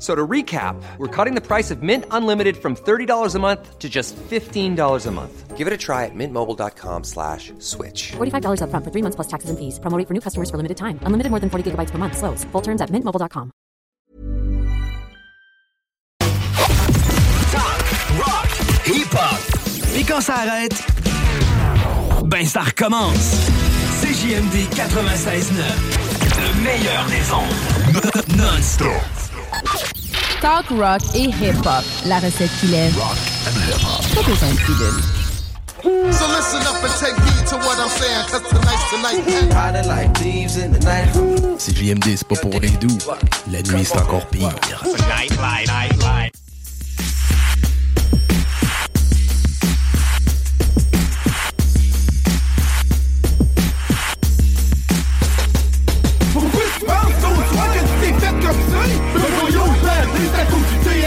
So to recap, we're cutting the price of Mint Unlimited from $30 a month to just $15 a month. Give it a try at mintmobile.com/switch. $45 up front for 3 months plus taxes and fees. Promo rate for new customers for limited time. Unlimited more than 40 gigabytes per month. Slows full terms at mintmobile.com. Talk, rock, hip-hop. Et quand ça arrête, ben ça recommence. CJMD 96.9. Le meilleur des ondes. Non-stop. Talk rock et hip-hop. La recette qu'il aime. Rock and hip-hop. Pas besoin de pilule. So listen up and take heed to what I'm saying, cause tonight's night like thieves in the night. CJMD, c'est pas pour les doux. La nuit, c'est encore pire. Night. Pourquoi tu parles d'autre que tu t'es fait comme ça? C'est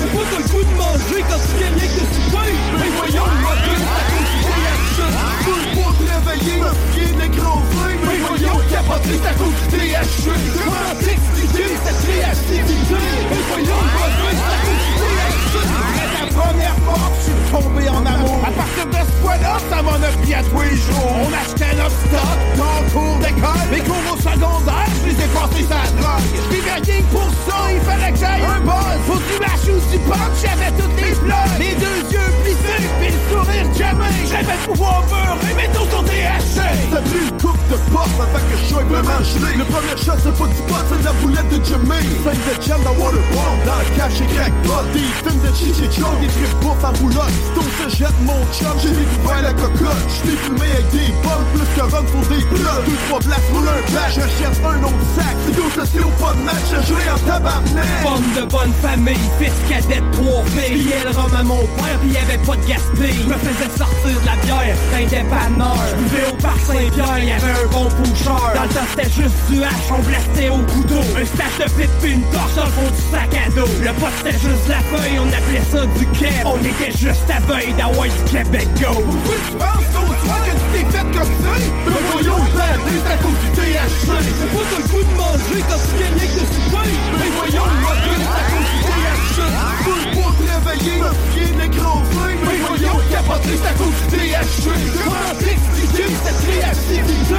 pas ton goût de manger quand tu gagnes que tu payes. Mais voyons, Rodin, ça continue à chuter. Tout pour travailler, masquer, décrocher. Mais voyons, capoter, ça continue à chuter. Comment t'expliquer sa créativité? Mais voyons, Rodin, ça continue à chuter. À ta première porte, je suis tombé en amour. À partir de ce point-là, ça m'en a pris à tous les jours. On achetait un obstacle dans le cours d'école. Mes cours au secondaire, je les ai passés sur la drogue. Puis rien que pour ça, il fallait que j'aille un buzz. Faut que tu marches aussi pas que j'avais toutes les blocs. Les deux yeux plissés, puis le sourire jamais. J'avais le pouvoir beurrer, mais tout ton THC. T'as pris une coupe de porte, ça fait que je suis vraiment gelé. Le premier shot, c'est pas du pot, c'est de la boulette de Jimmy. 5 de jam dans Waterboard, dans le cash et crackpot. Des films de chichi Joe, des trucs bouffes en roulotte. Ton se jette mon chum, j'ai découvert la cocotte. J't'ai fumé avec des bombes, plus que run pour des blocs. 2-3 places pour un pack, je cherche un autre sac. Vidéo sociaux, pas de match, je jouais en tabarnak. Forme de bonne famille, fils cadette, 3 filles. Pis elle rame à mon père, pis y'avait pas de gaspille. Me faisait sortir de la bière, d'un dépanneur. J'buvais au parc Saint-Pierre, y'avait un bon poucheur. Dans le temps c'était juste du hache, on blastait au couteau. Un stache de pipe pis une torche dans le fond du sac à dos. Le pot c'était juste la feuille, on appelait ça du cap. On était juste à veille d'Hawaii du Québec go. Pourquoi tu penses d'autres fois que tu t'es fait comme ça? Le voyons bandé, c'est à cause du THC. C'est pas ton goût de manger quand tu gagnes que tu payes. Le voyons bandé, c'est à cause du THC. Full pour travailler, masquer, décrocher. Le voyons capoter, c'est à cause du THC. Comment t'expliquer cette créativité? Le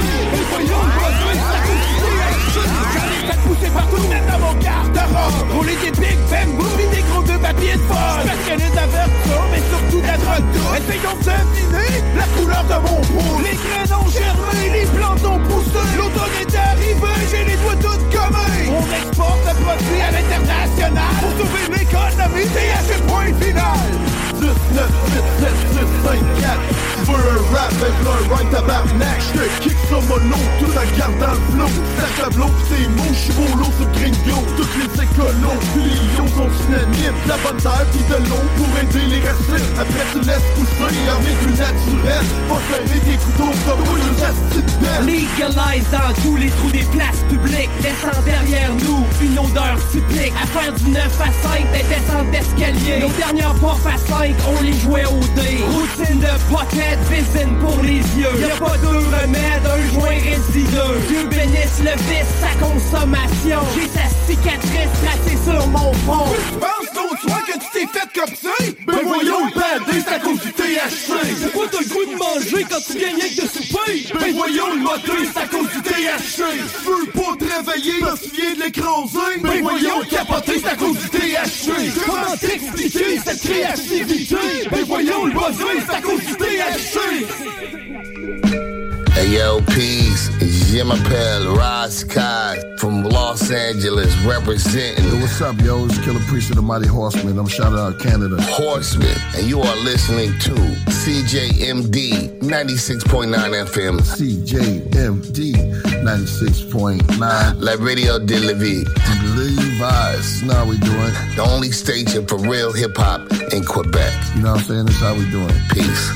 voyons bandé, c'est à cause du THC. J'en ai fait pousser partout, même dans mon garde-robe. Rouler des big bamboo, pis des gros de papier de folle. Passionné d'averture, mais surtout de la drogue douce. Essayons de deviner la couleur de mon pouce. Les graines ont germé, les plantes ont poussé. L'automne est arrivé, j'ai les doigts toutes gommés. On exporte le produit à l'international pour sauver l'économie, c'est à ce point final. 19, 19, 19, 5, 4. Tu veux un rap et bleu, un rhyme tabarnak. J'te kick sur mon nom, tout en gardant le flow. Sac à bloc, c'est mou, j'suis beau l'eau sur Gringo. Toutes les écolos, puis les lions sont synonymes. La bonne terre pis de l'eau pour aider les racines. Après tu laisses pousser, armée du naturel. Pas fermer tes couteaux comme eux, une astuce belle. Legalize dans tous les trous des places publiques. Descends derrière nous, une odeur typique. À faire du 9 à 5, des descentes d'escalier. Nos dernières portes à 5, on les jouait au dé. Routine de pocket. Visine pour les yeux. Y'a pas deux remèdes, un joint résineux. Dieu bénisse le vice, sa consommation. J'ai sa cicatrice tracée sur mon front. Tu penses d'autres fois que tu t'es fait comme ça? Ben voyons, bandé, c'est à cause du THC. C'est quoi t'as le goût de manger quand tu gagnes avec de souper? Ben voyons, le moteur, c'est à cause du THC. Tu veux pas travailler, t'as de l'écraser? Ben voyons, capoter, c'est à cause du THC. Comment t'expliquer cette créativité? Ben voyons, le moteur, c'est à cause du THC. Hey, yo, peace. It's Jim Appel, Roz Kai from Los Angeles representing. Hey, what's up, yo? It's Killer Priest of the Mighty Horseman. I'm shouting out Canada. Horseman. And you are listening to CJMD 96.9 FM. CJMD 96.9. La Radio de la Vie. Levi's. Now we doing. The only station for real hip hop in Quebec. You know what I'm saying? That's how we doing. Peace.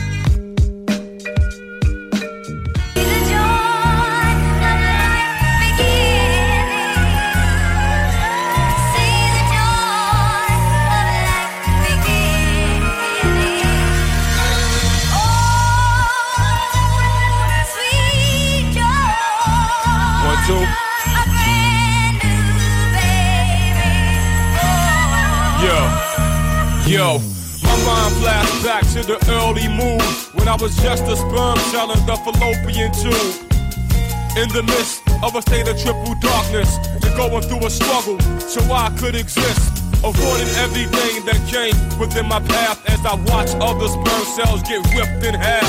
Yo, my mind flashed back to the early moon when I was just a sperm cell in the fallopian tube. In the midst of a state of triple darkness, you're going through a struggle, so I could exist. Avoiding everything that came within my path as I watch other sperm cells get ripped in half.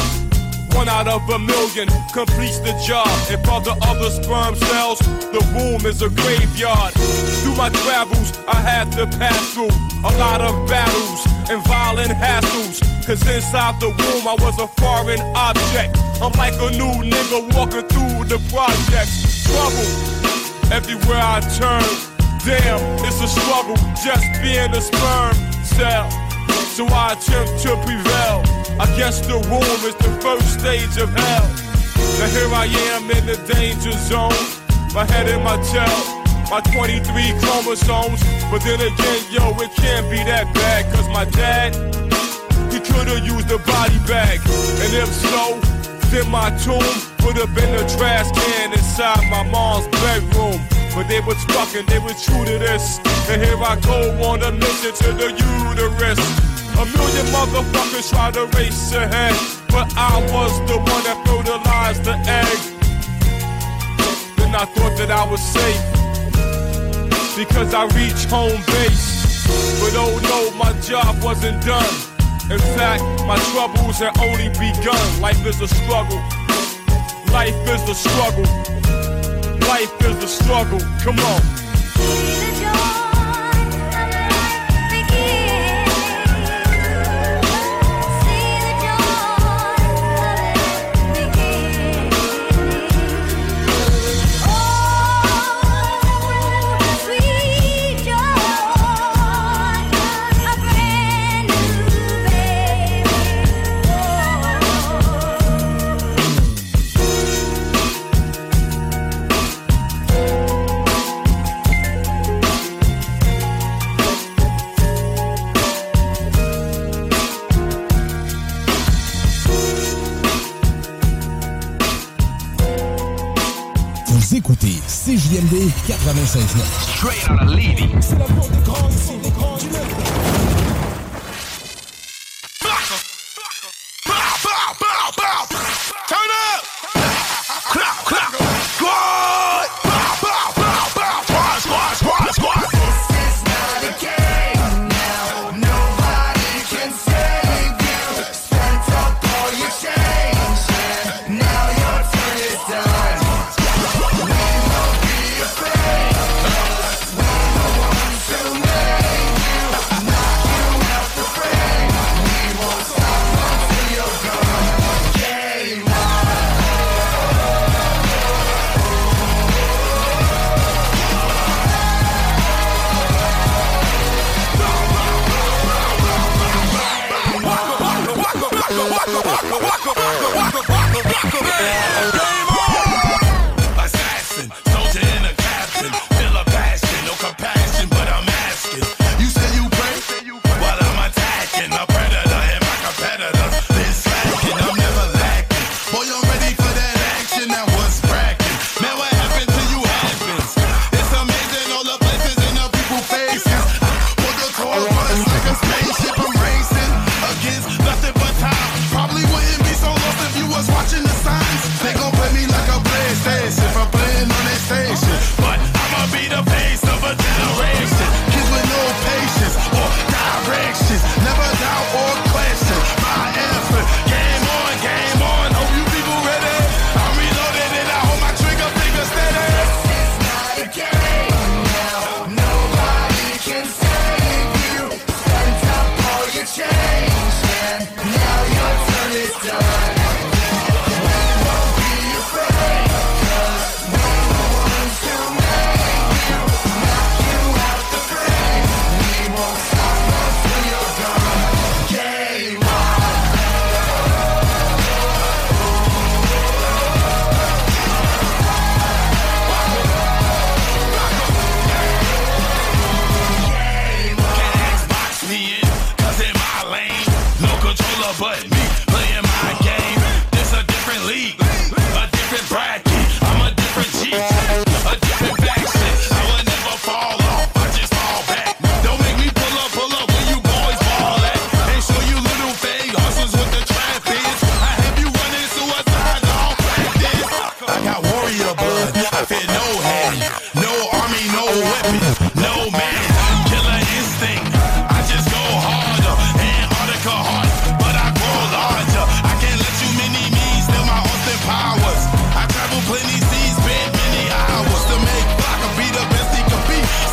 One out of a million completes the job, and for the other sperm cells, the womb is a graveyard. Through my travels, I had to pass through a lot of battles and violent hassles, cause inside the womb I was a foreign object. I'm like a new nigga walking through the projects. Trouble everywhere I turn. Damn, it's a struggle just being a sperm cell, so I attempt to prevail. I guess the womb is the first stage of hell. Now here I am in the danger zone, my head in my tail, my 23 chromosomes. But then again, yo, it can't be that bad, cause my dad, he could've used a body bag. And if so, then my tomb would've been a trash can inside my mom's bedroom. But they were stuck and they were true to this, and here I go on a mission to the uterus. A million motherfuckers try to race ahead, but I was the one that fertilized the egg. Then I thought that I was safe, because I reached home base. But oh no, my job wasn't done. In fact, my troubles had only begun. Life is a struggle. Life is a struggle. Life is a struggle. Come on. Écoutez CJMD 95.9. Straight out of Levy. C'est la porte des grands, ici, des grands du neuf. Turn up! Clap, clap! Squad! Bow, bow, bow! Squad, squad, squad, squad! This is not a game now. Nobody can save you. Spent up all your change. Now your turn is done. We're the ones who made you.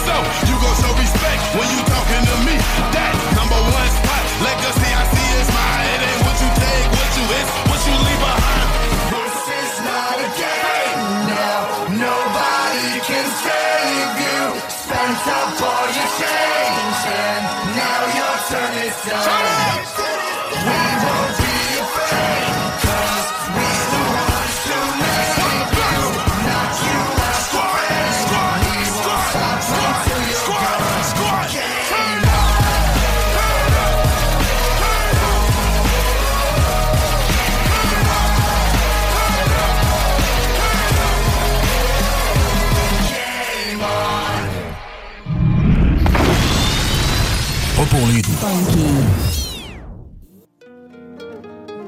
yourself. You gon' show respect when you talking to me. That number one spot, legacy I see is mine. It ain't what you take, what you is, what you leave behind. This is not a game now. Nobody can save you. Spent up all your change and now your turn is done.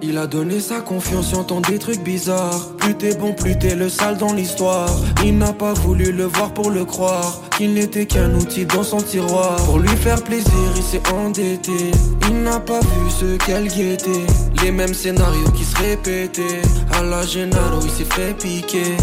Il a donné sa confiance, j'entends des trucs bizarres. Plus t'es bon, plus t'es le sale dans l'histoire. Il n'a pas voulu le voir pour le croire, qu'il n'était qu'un outil dans son tiroir. Pour lui faire plaisir, il s'est endetté. Il n'a pas vu ce qu'elle guettait. Les mêmes scénarios qui se répétaient. À la Gennaro, il s'est fait piquer.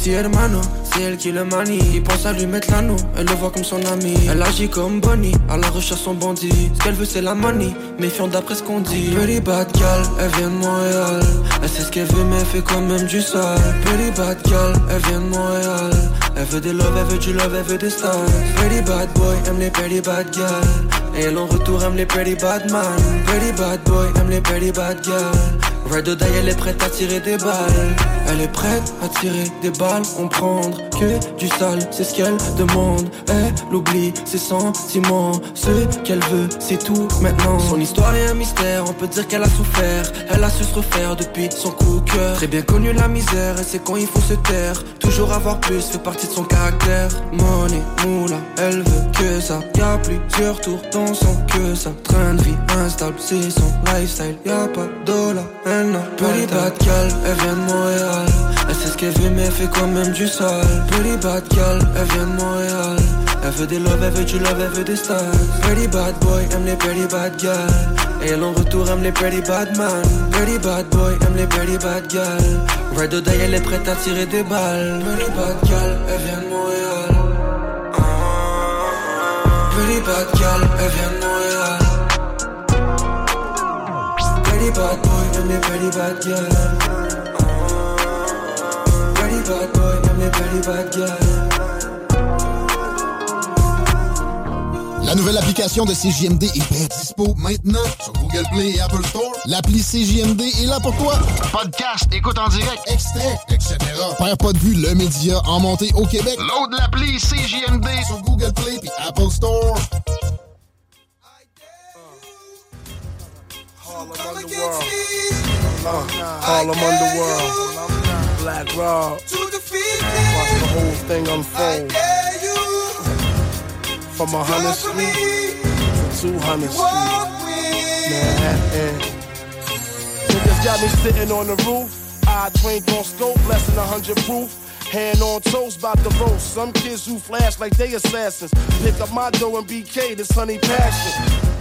Si, hermano, c'est elle qui le manie. Il pense à lui mettre l'anneau, elle le voit comme son ami. Elle agit comme Bonnie, à la recherche son bandit. Ce qu'elle veut c'est la money, méfiant d'après ce qu'on dit. Pretty bad gal, elle vient de Montréal. Elle sait ce qu'elle veut mais elle fait quand même du sale. Pretty bad gal, elle vient de Montréal. Elle veut des love, elle veut du love, elle veut des stars. Pretty bad boy, aime les pretty bad gal. Et elle en retour aime les pretty bad man. Pretty bad boy, aime les pretty bad gal. Ride or die, elle est prête à tirer des balles. Elle est prête à tirer des balles. On prendre que du sale, c'est ce qu'elle demande. Elle oublie ses sentiments. Ce qu'elle veut, c'est tout maintenant. Son histoire est un mystère, on peut dire qu'elle a souffert. Elle a su se refaire depuis son coup de cœur. Très bien connue la misère, elle sait quand il faut se taire. Toujours avoir plus, fait partie de son caractère. Money, moula, elle veut que ça. Y'a plusieurs tours dans son que ça. Train de vie instable, c'est son lifestyle. Y'a pas dollar. Pretty bad gal, elle vient de Montréal. Elle sait ce qu'elle veut mais elle fait quand même du sale. Pretty bad gal, elle vient de Montréal. Elle veut des love, elle veut du love, elle veut des stars. Pretty bad boy, aime les pretty bad gal. Et elle en retour aime les pretty bad man. Pretty bad boy, aime les pretty bad gal. Ride or die, elle est prête à tirer des balles. Pretty bad gal, elle vient de Montréal. Pretty bad gal, elle vient de Montréal. Pretty bad boy, I'm the pretty bad girl. Pretty bad boy, I'm the pretty bad girl. La nouvelle application de CJMD est bien dispo maintenant sur Google Play et Apple Store. L'appli CJMD est là pour toi. Podcast, écoute en direct, extrait, etc. Père pas de vue, le média en montée au Québec. Load l'appli CJMD sur Google Play et Apple Store. Harlem Underworld, Black Rob, watch the whole thing unfold. From 100 Street to 200 Street, Manhattan. Niggas got me sitting on the roof, I drink on scope, less than 100 proof. Hand on toast, bout to roast. Some kids who flash like they assassins. Pick up my dough and BK, this honey passion.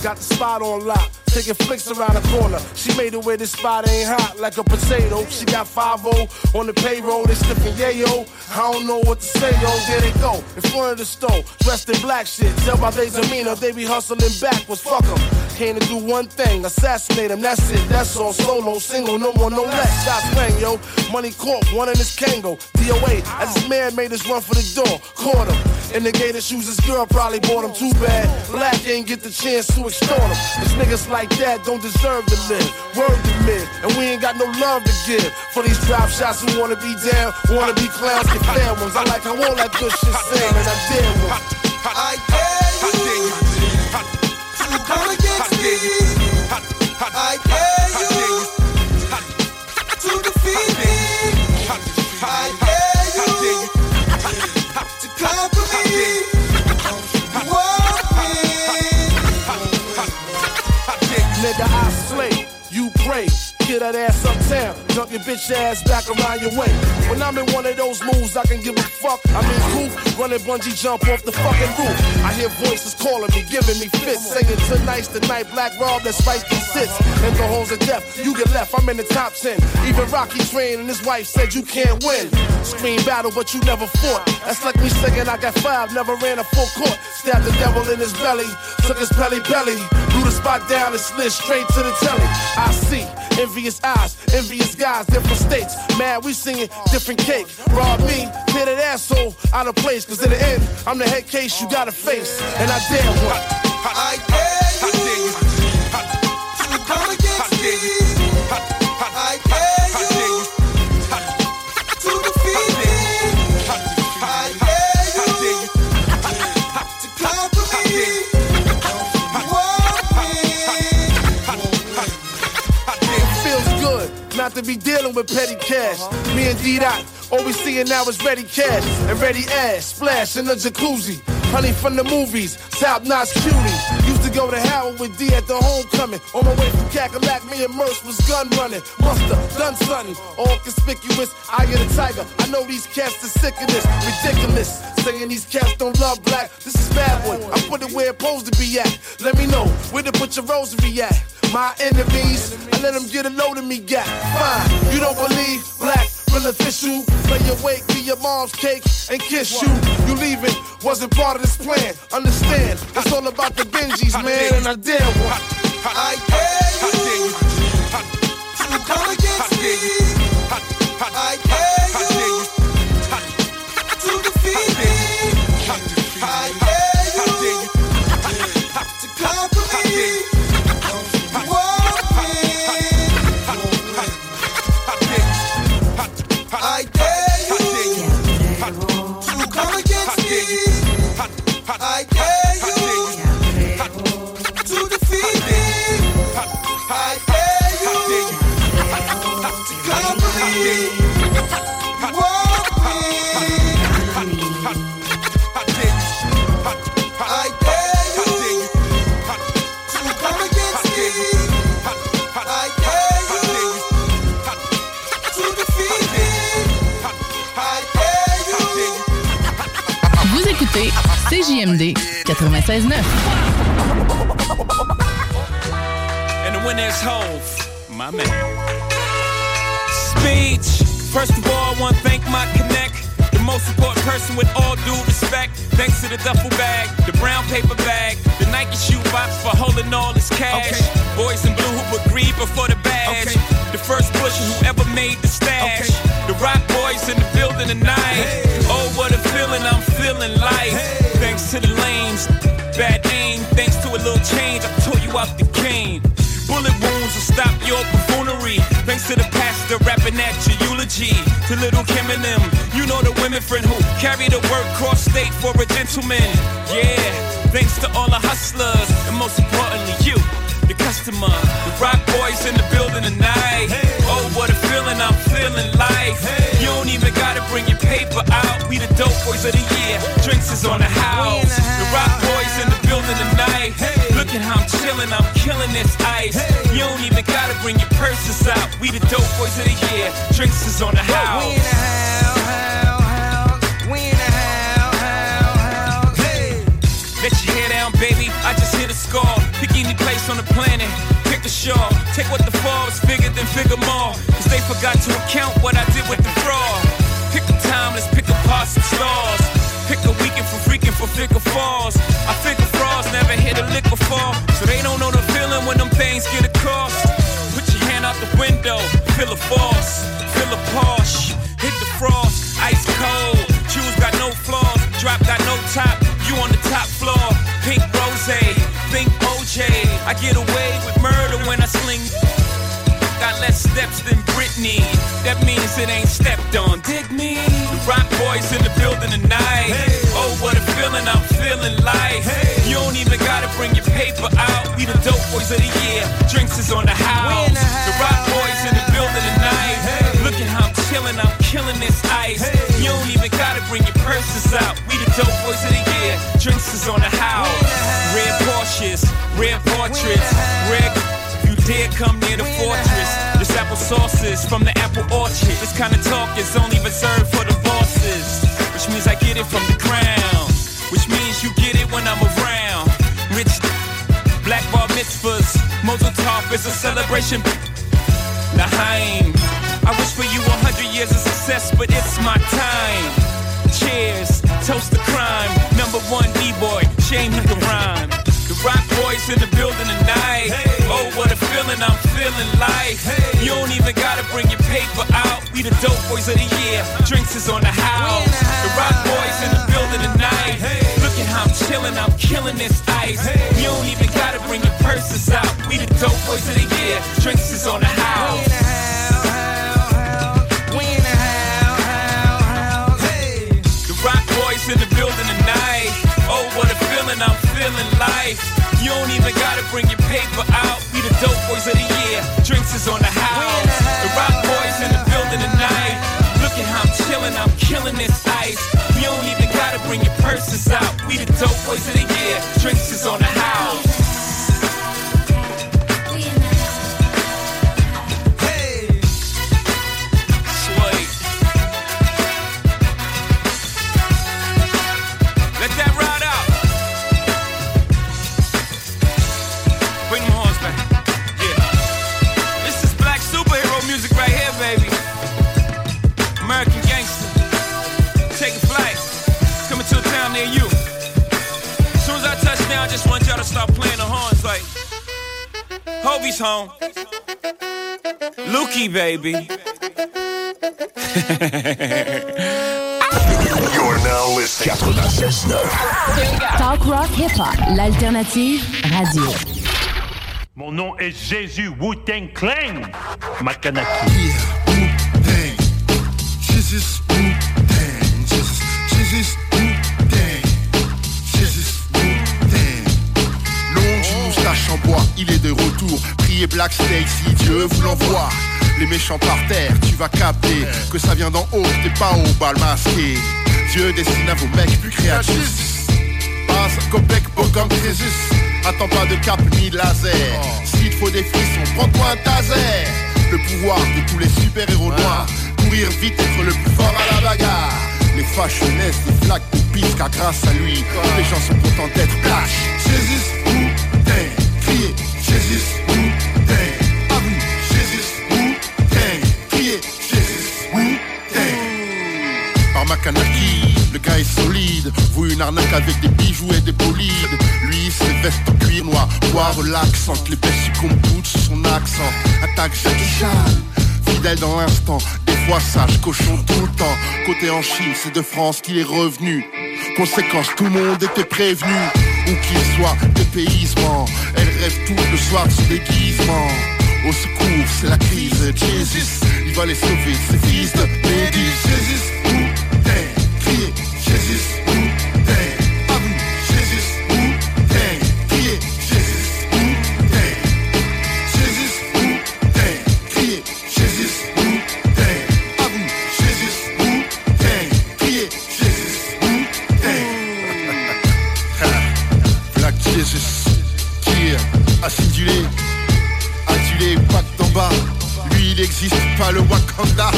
Got the spot on lock, taking flicks around the corner. She made it where this spot ain't hot like a potato. She got 5-0 on the payroll, they slipping yayo. I don't know what to say, yo, there they go. In front of the store, dressed in black shit. Tell by they demeanor, they be hustling backwards, fuck them. Came to do one thing, assassinate him, that's it, that's all. Solo, single, no more, no less. Stop playing, yo. Money Corp, one in his Kango. DOA, as this man made his run for the door, caught him. In the gator shoes, his girl probably bought him, too bad. Black didn't get the chance to extort him. These niggas like that don't deserve to live. Word to mid, and we ain't got no love to give. For these drop shots who wanna be down, wanna be clowns, get fair ones. I like how all that good shit sound, and I dare one. I dare you. Come against me, I dare you to defeat me, I dare you to conquer me, you want me. Nigga, I slay, you pray, get that ass up to sound. Dump your bitch ass back around your waist. When I'm in one of those moves, I can give a fuck. I'm in proof, running bungee jump off the fucking roof. I hear voices calling me, giving me fits, saying tonight's the night, Black Rob, let's fight these sits. In the holes of death, you get left, I'm in the top 10. Even Rocky trained and his wife said you can't win. Scream battle, but you never fought. That's like me saying I got five, never ran a full court. Stabbed the devil in his belly, took his belly, blew the spot down and slid straight to the telly. I see envious eyes, envious guys, different states. Mad, we singing different cake. Rob me, tear that asshole out of place. Cause in the end, I'm the head case you gotta face. And I dare one. I dare you. To come against me. I dare you. To defeat me. I dare you. To conquer me. Not to be dealing with petty cash. Me and D-Dot, all we seeing now is ready cash and ready ass. Splash in the jacuzzi. Honey from the movies, top-notch cutie. Used to go to Howard with D at the homecoming. On my way from Cackalack, me and Merce was gun running. Muster, done something, all conspicuous. Eye of the tiger, I know these cats are sick of this. Ridiculous, saying these cats don't love black. This is bad one, I put it where it's supposed to be at. Let me know, where to put your rosary at. My enemies, I let them get a load of me, got fine. You don't believe black, real official. Play your wake, be your mom's cake, and kiss you. You leaving, wasn't part of this plan. Understand, it's all about the Benjis, man, and I dare one. I dare you to come against me. I dare you to defeat me. I dare you to conquer me. I dare you to defeat me. I dare you to conquer me. You won't win. I dare you to come against me. I dare you to defeat me. I dare you. Vous écoutez CJMD 96.9. And the winner's Hove, my man. Speech. First of all, I want to thank my connect, the most important person with all due respect. Thanks to the duffel bag, the brown paper bag, the Nike shoe box for holding all his cash. Okay. Boys in blue who agreed before the badge. Okay. The first pusher who ever made the stash. Okay. The rock boys in the building tonight. Hey. Oh, what a feeling I'm feeling like. Hey. Thanks to the lanes, bad aim. Thanks to a little change, I tore you out the game. Bullet wounds will stop your buffoonery. Thanks to the pastor rapping at your eulogy. To Little Kim and them, you know the women friend who carry the word cross-state for a gentleman. Yeah, thanks to all the hustlers, and most importantly you, the customer. The rock boys in the building tonight. Oh, what a feeling I'm feeling like. You don't even gotta bring your paper out. We the dope boys of the year, drinks is on the house. The rock boys in the building tonight. Look at how I'm chilling, I'm killing this ice. You don't even gotta bring your purses out. We the dope boys of the year, drinks is on the house. We in the house, we in the house. Hey, let your hair down, baby, I just hit a score. Pick any place on the planet, pick the shawl. Take what the fall is bigger than figure more. Cause they forgot to account what I did with the fraud. Pick a time, let's pick apart some stars. Pick a weekend for freaking for figure falls. I figure frauds never hit a liquor fall. So they don't know the feeling when them things get across. Put your hand out the window, feel a force, feel a Porsche. Hit the frost, ice cold. Shoes got no flaws, drop got no top. You on the top floor, pink rosé, think OJ. I get away with murder when I sling. Got less steps than Britney. That means it ain't stepped on. Dig me. The rock boys in the building tonight. Hey. Oh, what a feeling I'm feeling like. Hey. You don't even gotta bring your paper out. We the dope boys of the year. Drinks is on the house. The rock boys in the building tonight. Hey. Look at how I'm killing this ice. Hey. You don't even gotta bring your purses out. We the dope boys of the year. Drinks is on the house. Red Porsches, red portraits, red. Dare come near the fortress. This apple sauces from the apple orchard. This kind of talk is only reserved for the bosses, which means I get it from the ground, which means you get it when I'm around. Rich, black bar mitzvahs, Mozel Tov is a celebration. Nahaim, I wish for you 100 years of success, but it's my time. Cheers, toast to crime. Number 1 D-boy, shame he can rhyme. The rock boys in the building tonight. Hey. Oh, what a feeling, I'm feeling life. Hey. You don't even gotta bring your paper out. We the dope boys of the year, drinks is on the house. The rock boys in the building tonight. Hey. Look at how I'm chilling, I'm killing this ice. Hey. You don't even gotta bring your purses out. We the dope boys of the year, drinks is on the house. In the building tonight. Oh, what a feeling, I'm feeling life. You don't even gotta bring your paper out. We the dope boys of the year, drinks is on the house. The rock boys in the building tonight. Look at how I'm chilling, I'm killing this ice. You don't even gotta bring your purses out. We the dope boys of the year, drinks is on the house. Hobie's home. Lukey, baby. You're now listening to the system. Talk Rock Hip Hop, l'alternative radio. Mon nom est Jésus Wu-Tang Clan. Makanaki. Yeah, Wu-Tang. Jesus Wu-Tang. Jesus Wu-Tang. Jesus Wu-Tang. Longue moustache en bois, il est de retour. Priez Black Snake si Dieu vous l'envoie. Les méchants par terre, tu vas capter que ça vient d'en haut, t'es pas au bal masqué. Dieu destine à vos mecs plus créatifs. Passe comme bec, beau comme Crésus. Attends pas de cap ni de laser. S'il te faut des frissons, prends-toi un taser. Le pouvoir de tous les super-héros noirs. Courir vite, être le plus fort à la bagarre. Les fâches naissent, les flaques de pisse, car grâce à lui, les gens sont contents d'être black. Jésus Wu-Tang, criez Jésus Wu-Tang. À vous, Jésus Wu-Tang, criez Jésus Wu-Tang. Par Makanaki, le gars est solide. Vous une arnaque avec des bijoux et des bolides. Lui, ses vestes en cuir noir, voire relaxante. Les pêches compoutes sous son accent. Attaque Jackie-Chan, fidèle dans l'instant. Des fois sage, cochon tout le temps. Côté en Chine, c'est de France qu'il est revenu. Conséquence, tout le monde était prévenu. Où qu'il soit, dépaysement. Elle rêve tout le soir sous déguisement. Au secours, c'est la crise. Jésus, il va les sauver, ses fils de Médis. Jésus, Wu-Tang, criez Jésus, Wu-Tang. À vous, Jésus, Wu-Tang, criez Jésus, Wu-Tang. Jésus, Wu-Tang, criez Jésus, Wu-Tang. À vous, Jésus, Wu-Tang, criez Jésus, Wu-Tang. Black Jesus, qui est acidulé. Adulé, pack d'en bas. Lui, il n'existe pas, le Wakanda.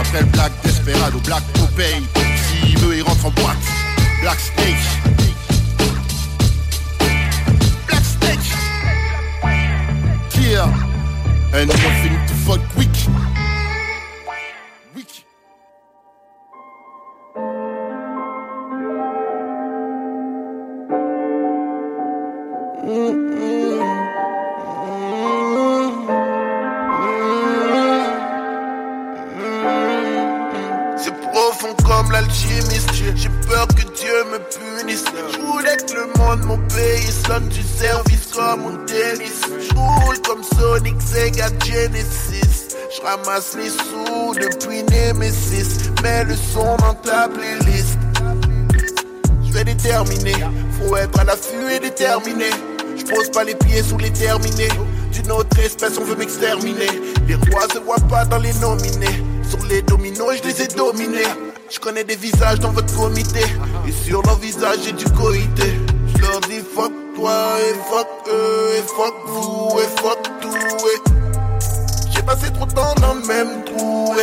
Après le Black Desperado, Black Popeye. S'il veut, il rentre en boîte. Black Snake. Black Snake. Tear. And nothing to fuck quick. J'ai peur que Dieu me punisse. J'roule avec le monde, mon pays sonne du service comme mon tennis. J'roule comme Sonic, Sega, Genesis. J'ramasse les sous depuis Nemesis. Mets le son dans ta playlist. J'vais déterminer, faut être à l'affût et déterminé. J'pose pas les pieds sous les terminés. D'une autre espèce on veut m'exterminer. Les rois se voient pas dans les nominés. Sur les dominos j'les ai dominés. Je connais des visages dans votre comité. Et sur leur visage j'ai du coïté. Je leur dis fuck toi et fuck eux et fuck vous et fuck tout et... passer trop de temps dans le même trou.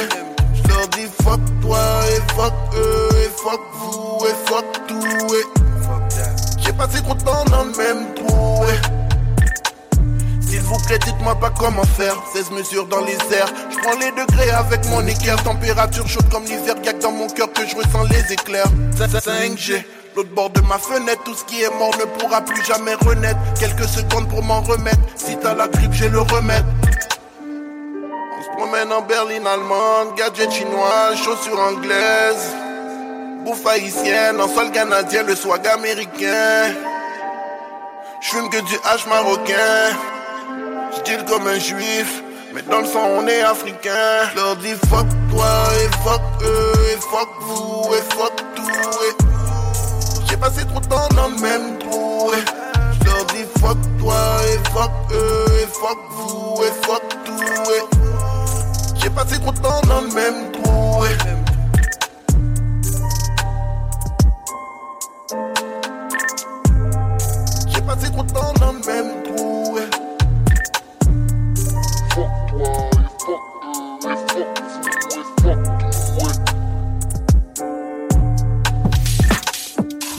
Je leur dis fuck toi et fuck eux et fuck vous et fuck tout. J'ai passé trop de temps dans le même trou. S'il vous plaît, dites-moi pas comment faire. 16 mesures dans les airs. Je prends les degrés avec mon équerre. Température chaude comme l'hiver. Gac dans mon cœur que je ressens les éclairs. 5G, l'autre bord de ma fenêtre. Tout ce qui est mort ne pourra plus jamais renaître. Quelques secondes pour m'en remettre. Si t'as la grippe, j'ai le remède. On se promène en berline allemande. Gadget chinois, chaussures anglaises. Bouffe haïtienne, en sol canadien. Le swag américain. J'fume que du H marocain. J'deal comme un juif, mais dans le sang on est africain. J'leur dis fuck toi et fuck eux et fuck vous et fuck tout. J'ai passé trop de temps dans le même trou. J'leur dis fuck toi et fuck eux et fuck vous et fuck tout. J'ai passé trop de temps dans le même trou. J'ai passé trop de temps dans le même trou.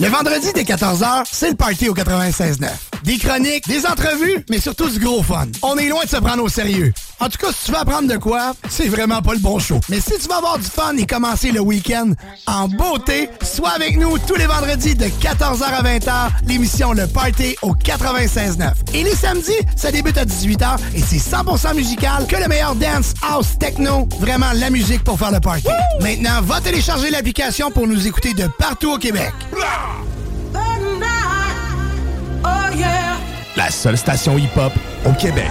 Le vendredi dès 14h, c'est le party au 96.9. Des chroniques, des entrevues, mais surtout du gros fun. On est loin de se prendre au sérieux. En tout cas, si tu veux apprendre de quoi, c'est vraiment pas le bon show. Mais si tu veux avoir du fun et commencer le week-end en beauté, sois avec nous tous les vendredis de 14h à 20h, l'émission Le Party au 96.9. Et les samedis, ça débute à 18h et c'est 100% musical que le meilleur dance, house, techno, vraiment la musique pour faire le party. Woo! Maintenant, va télécharger l'application pour nous écouter de partout au Québec. La seule station hip-hop au Québec.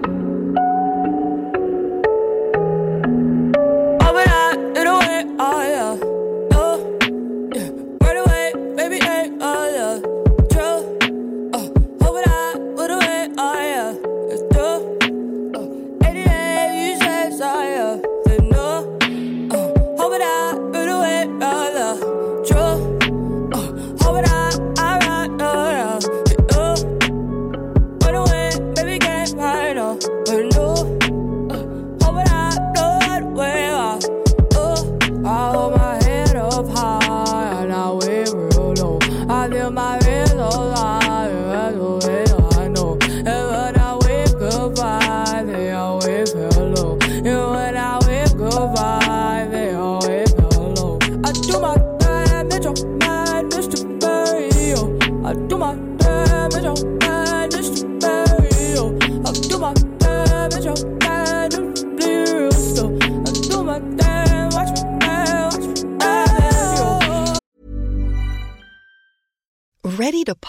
Over that, in a way, oh yeah, oh, yeah. Right away, baby, hey, oh yeah, true, oh, over that, with a way, oh yeah, it's true, oh, 88, you say, so yeah. Ready to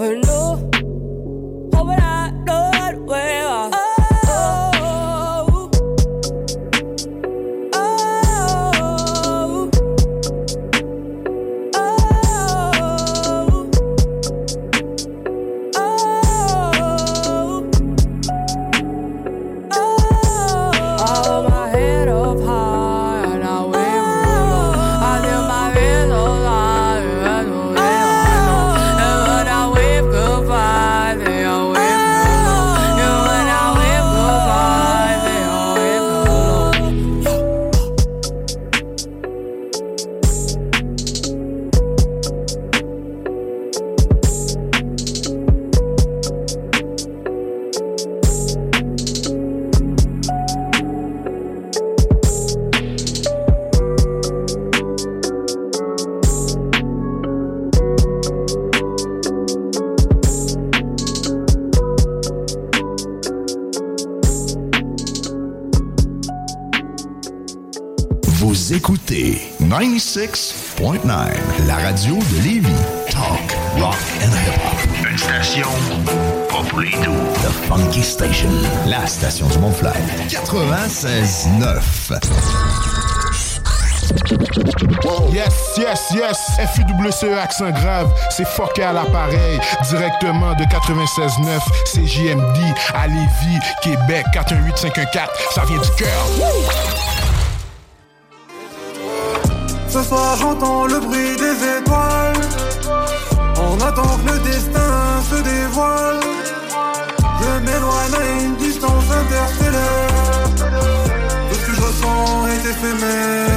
Hello. Vous écoutez 96.9, la radio de Lévis. Talk, rock and hip-hop. Une station pas pour les doux. The Funky Station, la station du Mont-Flair. 96.9. Yes, yes, yes, FUWCE accent grave, c'est Fokker à l'appareil, directement de 96.9, CJMD, à Lévis, Québec, 418-514, ça vient du cœur. Ce soir j'entends le bruit des étoiles. On attend que le destin se dévoile. Je m'éloigne à une distance interstellaire. Tout ce que je ressens est éphémère.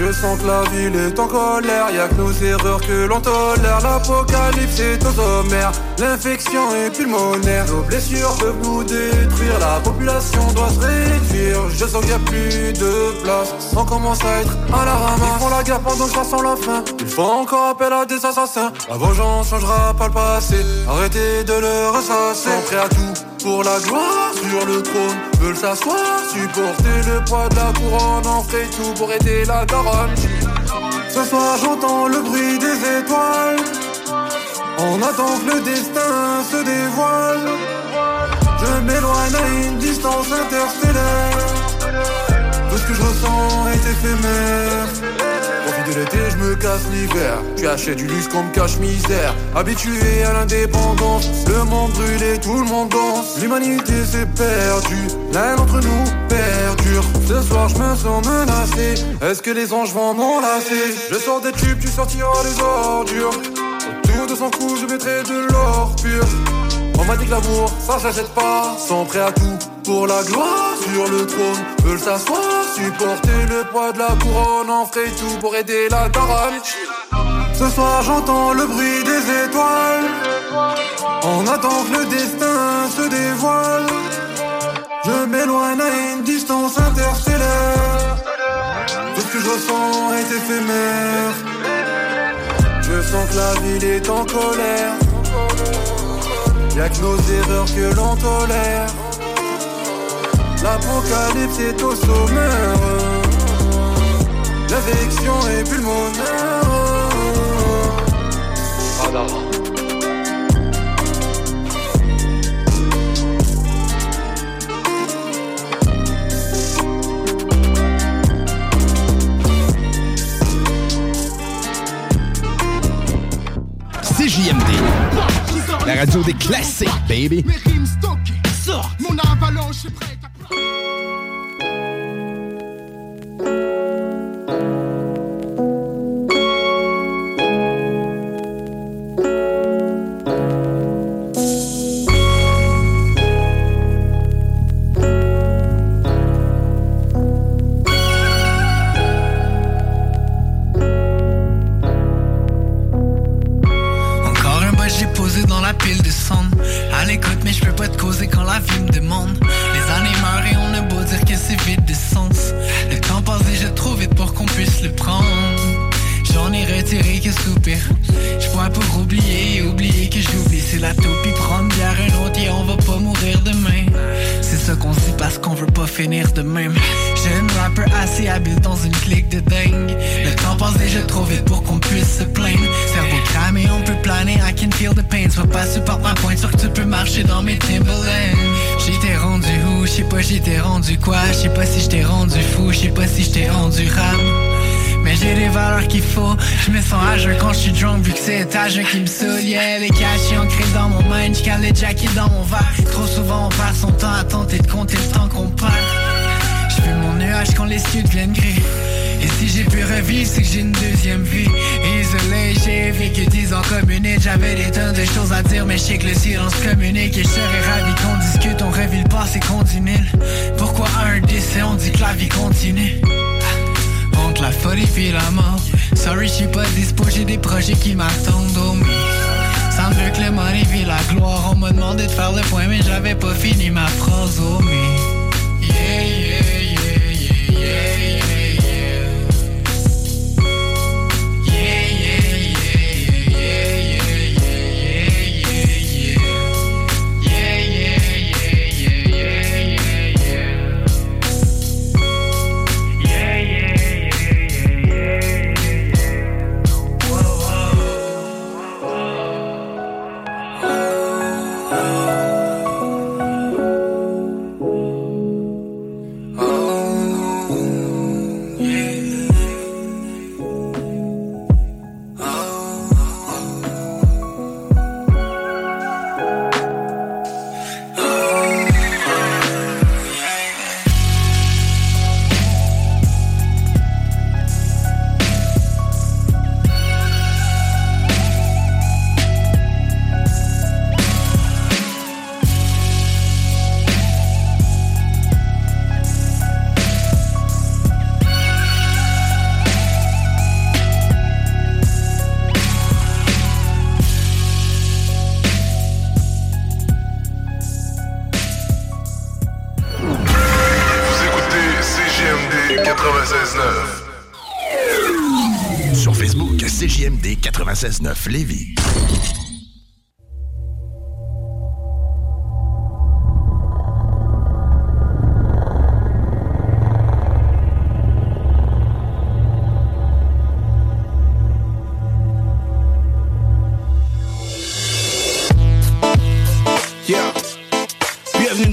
Je sens que la ville est en colère. Y'a que nos erreurs que l'on tolère. L'apocalypse est au sommaire. L'infection est pulmonaire. Nos blessures peuvent nous détruire. La population doit se réduire. Je sens qu'il n'y a plus de place. On commence à être à la ramasse. Ils font la guerre pendant que ça sent la faim. Ils font encore appel à des assassins. La vengeance changera pas le passé. Arrêtez de le ressasser. Prêt à tout pour la gloire. Sur le trône, veulent s'asseoir. Supporter le poids de la couronne. On fait tout pour aider la daronne. Ce soir j'entends le bruit des étoiles. On attend que le destin se dévoile. Je m'éloigne à une distance interstellaire. Tout ce que je ressens est éphémère. Profite de l'été, je me casse l'hiver. Tu achètes du luxe qu'on me cache misère. Habitué à l'indépendance, le monde brûle et tout le monde danse. L'humanité s'est perdue, l'un d'entre nous perdure. Ce soir je me sens menacé. Est-ce que les anges vont m'enlacer? Je sors des tubes, tu sortiras des ordures. Autour de son cou, je mettrai de l'or pur. On m'a dit que l'amour, ça s'achète pas. Sont prêts à tout pour la gloire. Sur le trône, veulent s'asseoir. Supporter le poids de la couronne. On ferait tout pour aider la daronne. Ce soir j'entends le bruit des étoiles. On attend que le destin se dévoile. Je m'éloigne à une distance interstellaire. Tout ce que je ressens est éphémère. Je sens que la ville est en colère. Y'a que nos erreurs que l'on tolère. L'apocalypse est au sommaire. L'infection est pulmonaire. Ah là. JMD, la radio des classiques, baby. Je me sens à jeun quand je suis drunk vu que c'est à jeun qui me saoule. Yeah, les cachets ancrés dans mon mind, j'cale les jackets dans mon verre. Trop souvent on passe son temps à tenter de compter le temps qu'on perd. J'fuis mon nuage quand les cieux deviennent gris. Et si j'ai pu revivre c'est que j'ai une deuxième vie. Isolé, j'ai vécu 10 ans comme une île. J'avais des tonnes de choses à dire mais je sais que le silence communique. Et je serais ravi qu'on discute, on revit le passé qu'on diminue. Pourquoi un décès on dit que la vie continue? Entre la folie puis la mort. Sorry, j'suis pas dispo, j'ai des projets qui m'attendent au mur. Ça me veut que le money vit la gloire. On m'a demandé de faire le point, mais j'avais pas fini ma phrase au mur. Yeah, yeah, yeah, yeah, yeah, yeah. CJMD 96.9. Sur Facebook, CJMD 96.9 Lévis.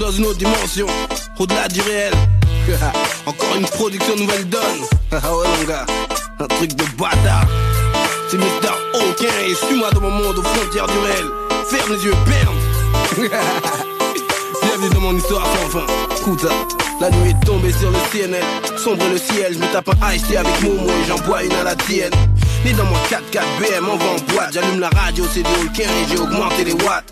Dans une autre dimension, au-delà du réel. Encore une production nouvelle donne. Ah ouais mon gars, un truc de bâtard. C'est Mr. Hawkin et suis-moi dans mon monde aux frontières du réel. Ferme les yeux, berne. Bienvenue dans mon histoire sans fin. Écoute ça, la nuit est tombée sur le CNN. Sombre le ciel, je me tape un ice tea avec Momo et j'en bois une à la tienne. Ni dans mon 4x4 BM, on va en boîte. J'allume la radio, c'est du Hawkin et j'ai augmenté les watts.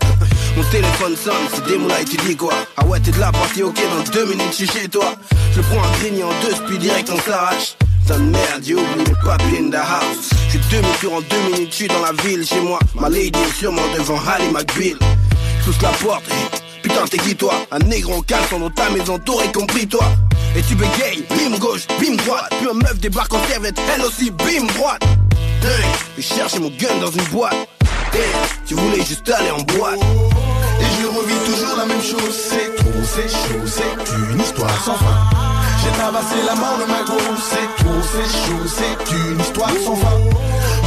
Mon téléphone sonne, c'est des moulins et tu dis quoi? Ah ouais, t'es de la partie, ok, dans 2 minutes, je suis chez toi. Je prends un grigny en 2, puis direct on s'arrache. Ta merde, j'ai oublié le papier in the house. J'suis 2 mesures en 2 minutes, j'suis dans la ville, chez moi. Ma lady est sûrement devant Harley McBeal. J'pousse la porte, putain t'es qui toi? Un négro en caleçon dans ta maison, t'aurais compris toi. Et tu bégayes, bim gauche, bim droite. Puis un meuf débarque en servette, elle aussi, bim droite. Hey, je cherchais mon gun dans une boîte. Hey, tu voulais juste aller en boîte. Et je revis toujours la même chose. C'est trop, c'est chaud, c'est une histoire sans fin. J'ai tabassé la mort de ma grosse. C'est trop, c'est chaud, c'est une histoire sans fin.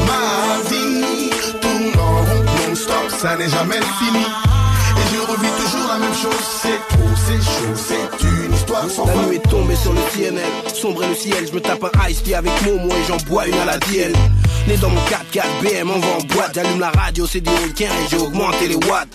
Ma vie tourne en rond non-stop, ça n'est jamais fini. Et je revis toujours la même chose. C'est trop, c'est chaud, c'est une histoire sans fin. La nuit est tombée sur le CNL. Sombre le ciel, je me tape un ice tea avec Momo et j'en bois une à la DL. Né dans mon 4x4 BM, on va en boîte. J'allume la radio, c'est du week-end et j'ai augmenté les watts.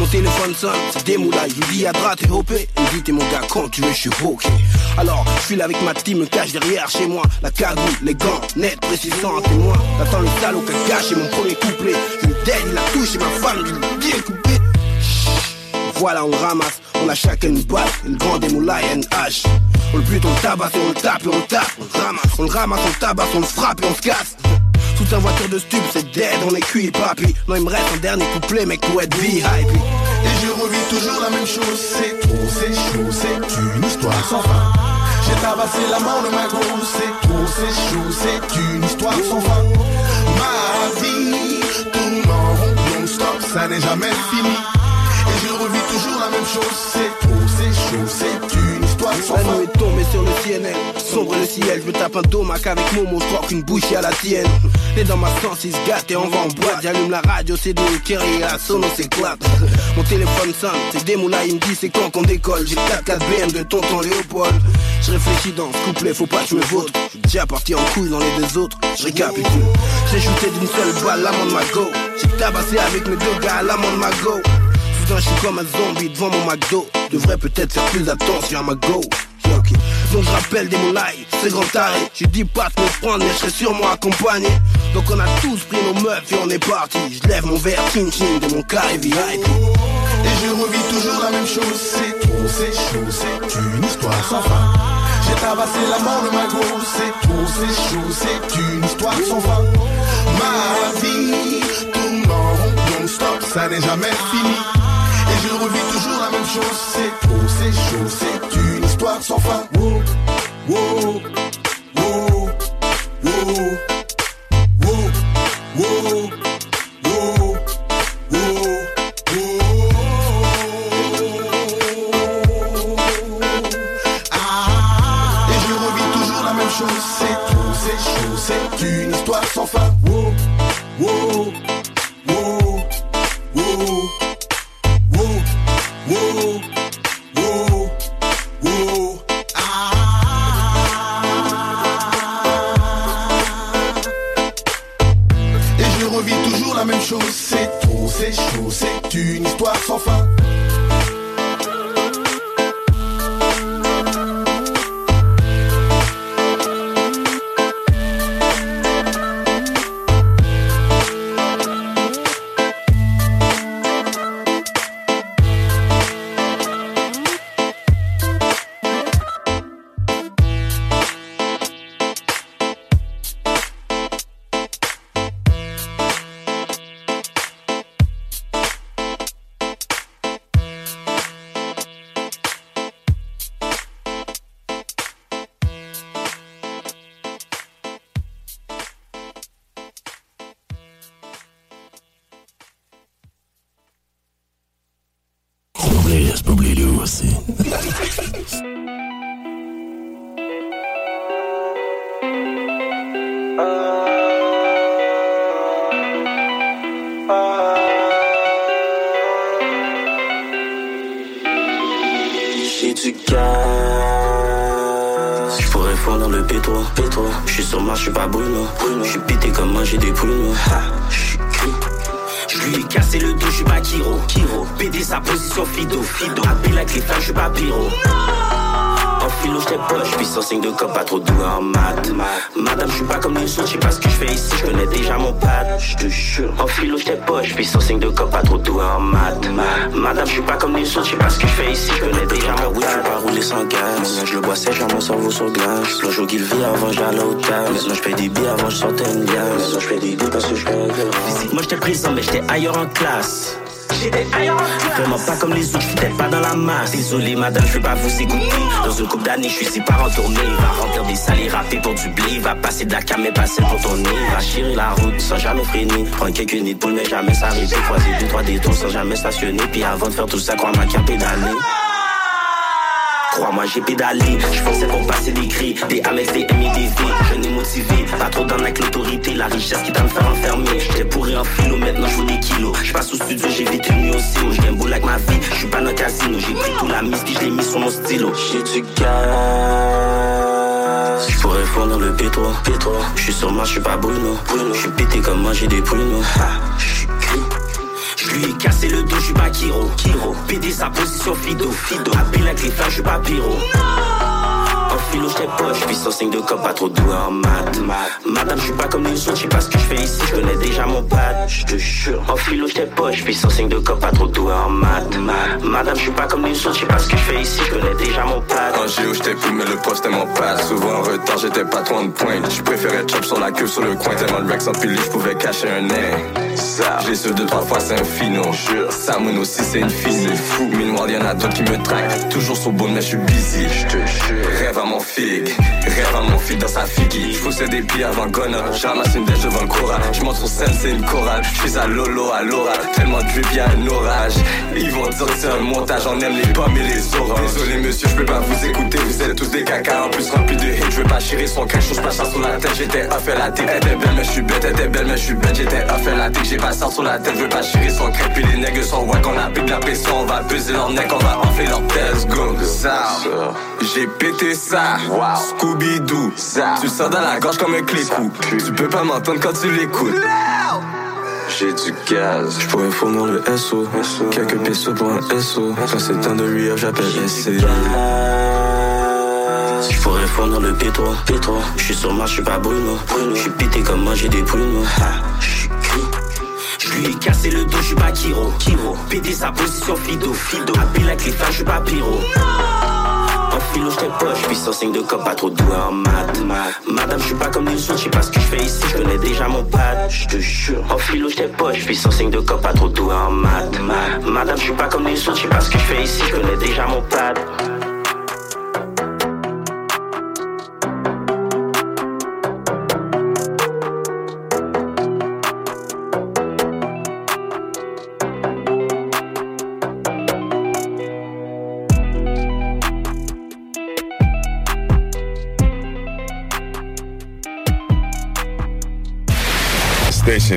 Mon téléphone sonne, c'est des moulages. Je dis à droite et hop, dis t'es mon gars, quand tu veux, je suis broqué. Alors, je suis là avec ma team, me cache derrière chez moi. La cagoule, les gants, net, précisant un témoin. J'attends le salaud qui cache et mon premier couplet. Je me daigne, la touche et ma femme, je l'ai bien coupé. Voilà, on ramasse, on a chacun une balle, une grande émoulaille et une hache. On le bute, on le tabasse et on le tape et on le tape. On le ramasse, on le tabasse, on le frappe et on se casse. Toute sa voiture de stup, c'est dead, on est cuit, papy. Non, il me reste un dernier couplet, mec, pour être VIP. Et je revis toujours la même chose. C'est trop, c'est chaud, c'est une histoire sans fin. J'ai tabassé la mort de ma grosse. C'est trop, c'est chaud, c'est une histoire sans fin. Ma vie tourne en rond non-stop, ça n'est jamais fini. Et je revis toujours la même chose. C'est trop, c'est chaud, c'est une histoire sans fin. La nuit est tombée sur le CNN. Sombre le ciel, je me tape un domac avec Momo. Je crois qu'une bouchée à la tienne. Dans ma sens, il se gâte et on va en boîte. J'allume la radio, c'est du cœur et la sono s'éclate. Mon téléphone sonne, c'est des moulins, il me dit c'est quand qu'on décolle. J'ai 4x4 BM de tonton Léopold. Je réfléchis dans ce couplet, faut pas que je me vautre. Je suis déjà parti en couille dans les deux autres, je récapitule. J'ai shooté d'une seule balle l'amant de ma go. J'ai tabassé avec mes 2 gars l'amant de ma go. Putain, je suis comme un zombie devant mon McDo. Devrais peut-être faire plus attention à ma go. Okay. Donc je rappelle des moulailles, c'est grand taré. J'ai dit pas de me prendre mais je serai sûrement accompagné. Donc on a tous pris nos meufs et on est parti. Je lève mon verre chin chin de mon carré VIP. Et je revis toujours la même chose. C'est trop, c'est chaud, c'est une histoire sans fin. J'ai tabassé la mort de ma grosse. C'est trop, c'est chaud, c'est une histoire sans fin. Ma vie tourne en rond non-stop, ça n'est jamais fini. Et je revis toujours la même chose. C'est trop, c'est chaud, c'est une histoire sans fin. Woo, woo, woo, woo, woo, woo, woo, woo. Ah, et je revis toujours la même chose. C'est trop, c'est chaud, c'est une histoire sans fin. Woo, woo, woo, woo, woo, woo. C'est trop, c'est chaud, c'est une histoire sans fin. pussy. Si tu gagnes, j'pourrais fondre dans le pétrole, pétrole. J'suis sur Mars, j'suis pas Bruno, Bruno. J'suis pété comme moi, j'ai des pruneaux. J'suis cri. J'lui ai cassé le dos, j'suis pas Kiro, Kiro. Pédé sa position, Fido, Fido. Appelé la cliff, j'suis pas Pyro. No! En philo, j't'ai poche, j'suis sans signe de cop, pas trop doué en maths. Madame, j'suis pas comme les autres, j'sais pas ce que j'fais ici, j'connais déjà mon pad. J'te jure. En philo, j't'ai poche, j'suis sans signe de cop, pas trop doué en maths. Madame, j'suis pas comme les autres, j'sais pas ce que j'fais ici, j'connais déjà mon pad. Oui, j'suis pas roulé sans gaz. Je le bois sèche, j'ai mon cerveau sur glace. Plonge au Guilvy avant, j'allais au table. Maintenant, j'fais des billes avant, j'sortais une gamme. Maintenant, j'fais des billes parce que j'connais. Physiquement, j'étais présent, mais j'étais ailleurs en classe. J'étais ailleurs en classe. Vraiment pas comme les autres, j'suis peut-être pas dans la masse. Désolé, madame, j'vais pas vous écouter. Dans une couple d'années, j'suis ses parents tournés. Va remplir des salles et rapper pour du blé. Va passer de la cam et passer pour tourner. Va chirer la route sans jamais freiner. Prendre quelques nids de poule, mais jamais s'arrêter. Croiser deux, trois détours sans jamais stationner. Puis avant de faire tout ça, crois-moi qu'il y a pédalé. Crois-moi, j'ai pédalé. J'fonçais pour passer des cris, des Amex, des MIDV. Je n'ai motivé, pas trop dans avec l'autorité. La richesse qui t'a me faire enfermer. J'étais pourri en philo, maintenant j'vaux des kilos. J'passe au studio, j'ai vite une nuit au CO. J'gagne beau avec ma vie, j'suis pas dans le casino. J'ai pris tout la mise, puis j'l'ai mis sur mon stylo. J'ai du gaz. J'pourrais fondre dans le pétrole, pétrole. J'suis sur Mars, j'suis pas Bruno, Bruno. J'suis pété comme moi, j'ai des pruneaux. J'suis cri. J'lui ai cassé le dos, j'suis pas Kiro, Kiro. Pédé sa position, Fido, Fido. Appelé la cliff, j'suis pas Pyro. No! En philo, j't'ai poche, j'suis sans signe de cop, pas trop doué en maths. Madame, j'suis pas comme les autres, j'sais pas ce que j'fais ici, j'connais déjà mon pad. J'te jure. En philo, j't'ai poche, j'suis sans signe de cop, pas trop doué en maths. Madame, j'suis pas comme les autres, j'sais pas ce que j'fais ici, j'connais déjà mon pad. En géo, j't'ai plus, mais le prof, c'était mon pad. Souvent en retard, j'étais pas trop en pointe. J'préférais chop sur la queue, sur le coin. Tellement de mecs sans filet, j'pouvais cacher un nez. J'ai ce deux, trois fois, c'est un finon. Ça, mon aussi, c'est une fille. C'est fou, mais noir, y'en a d'autres qui me traquent. Toujours sur bon, mais je suis busy. Rêve à mon fig. Rêve à mon fig dans sa figue. J'foussais des pieds avant Gona. J'ramasse une dèche devant le coral. J'monte sur scène, c'est une chorale. J'suis à Lolo, à l'oral. Tellement de drip, y'a un orage. Ils vont dire que c'est un montage. On aime les pommes et les oranges. Désolé, monsieur, j'peux pas vous écouter. Vous êtes tous des caca. En plus, rempli de hate. J'veux pas chirer son cache. J'passe ça sur la tête. J'étais off à la tête. Elle était belle, mais j'suis bête. Elle était belle, mais j'suis bête. J'étais off à la tête. J'ai pas ça sur la tête, je veux pas chier son crêpe. Puis les nègres sont wack, on applique la pression. On va peser leur neck, on va enfler leur test. Go, ça, j'ai pété ça, wow. Scooby-Doo, ça. Tu sors dans la gorge comme un clé-coup. Tu peux pas m'entendre quand tu l'écoutes. No! J'ai du gaz. J'pourrais fournir le SO. Quelques pesos pour un SO. Quand c'est temps de lui, j'appelle SC. J'pourrais fournir le pétrole, pétrole. J'suis sur Mars, j'suis pas Bruno, Bruno. J'suis pété comme moi, j'ai des pruneaux. J'suis cri. J'lui ai cassé le dos, j'suis pas Kiro, Kiro. Pédé sa position, Fido, Fido. Appelé la cliff, j'suis pas Pyro. No! En philo, j't'ai poche, j'suis sans signe de cop, pas trop doué en maths. Madame, j'suis pas comme les autres, j'sais pas ce que j'fais ici, j'connais déjà mon pad. J'te jure. En philo, j't'ai poche, j'suis sans signe de cop, pas trop doué en maths. Madame, j'suis pas comme les autres, j'sais pas ce que j'fais ici, j'connais déjà mon pad.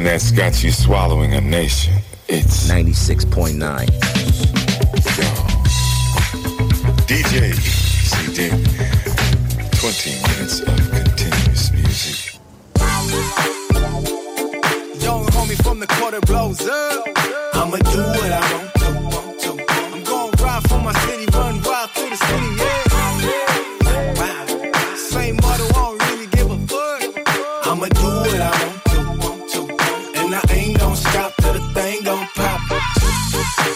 That's got you swallowing a nation. It's 96.9. DJ CD. 20 minutes of continuous music. Young homie from the quarter blows up. I'ma do what I want to. I'm gonna ride for my city, run wild through the city, yeah. Wow. Same motto, I don't really give a fuck. I'ma do what I want.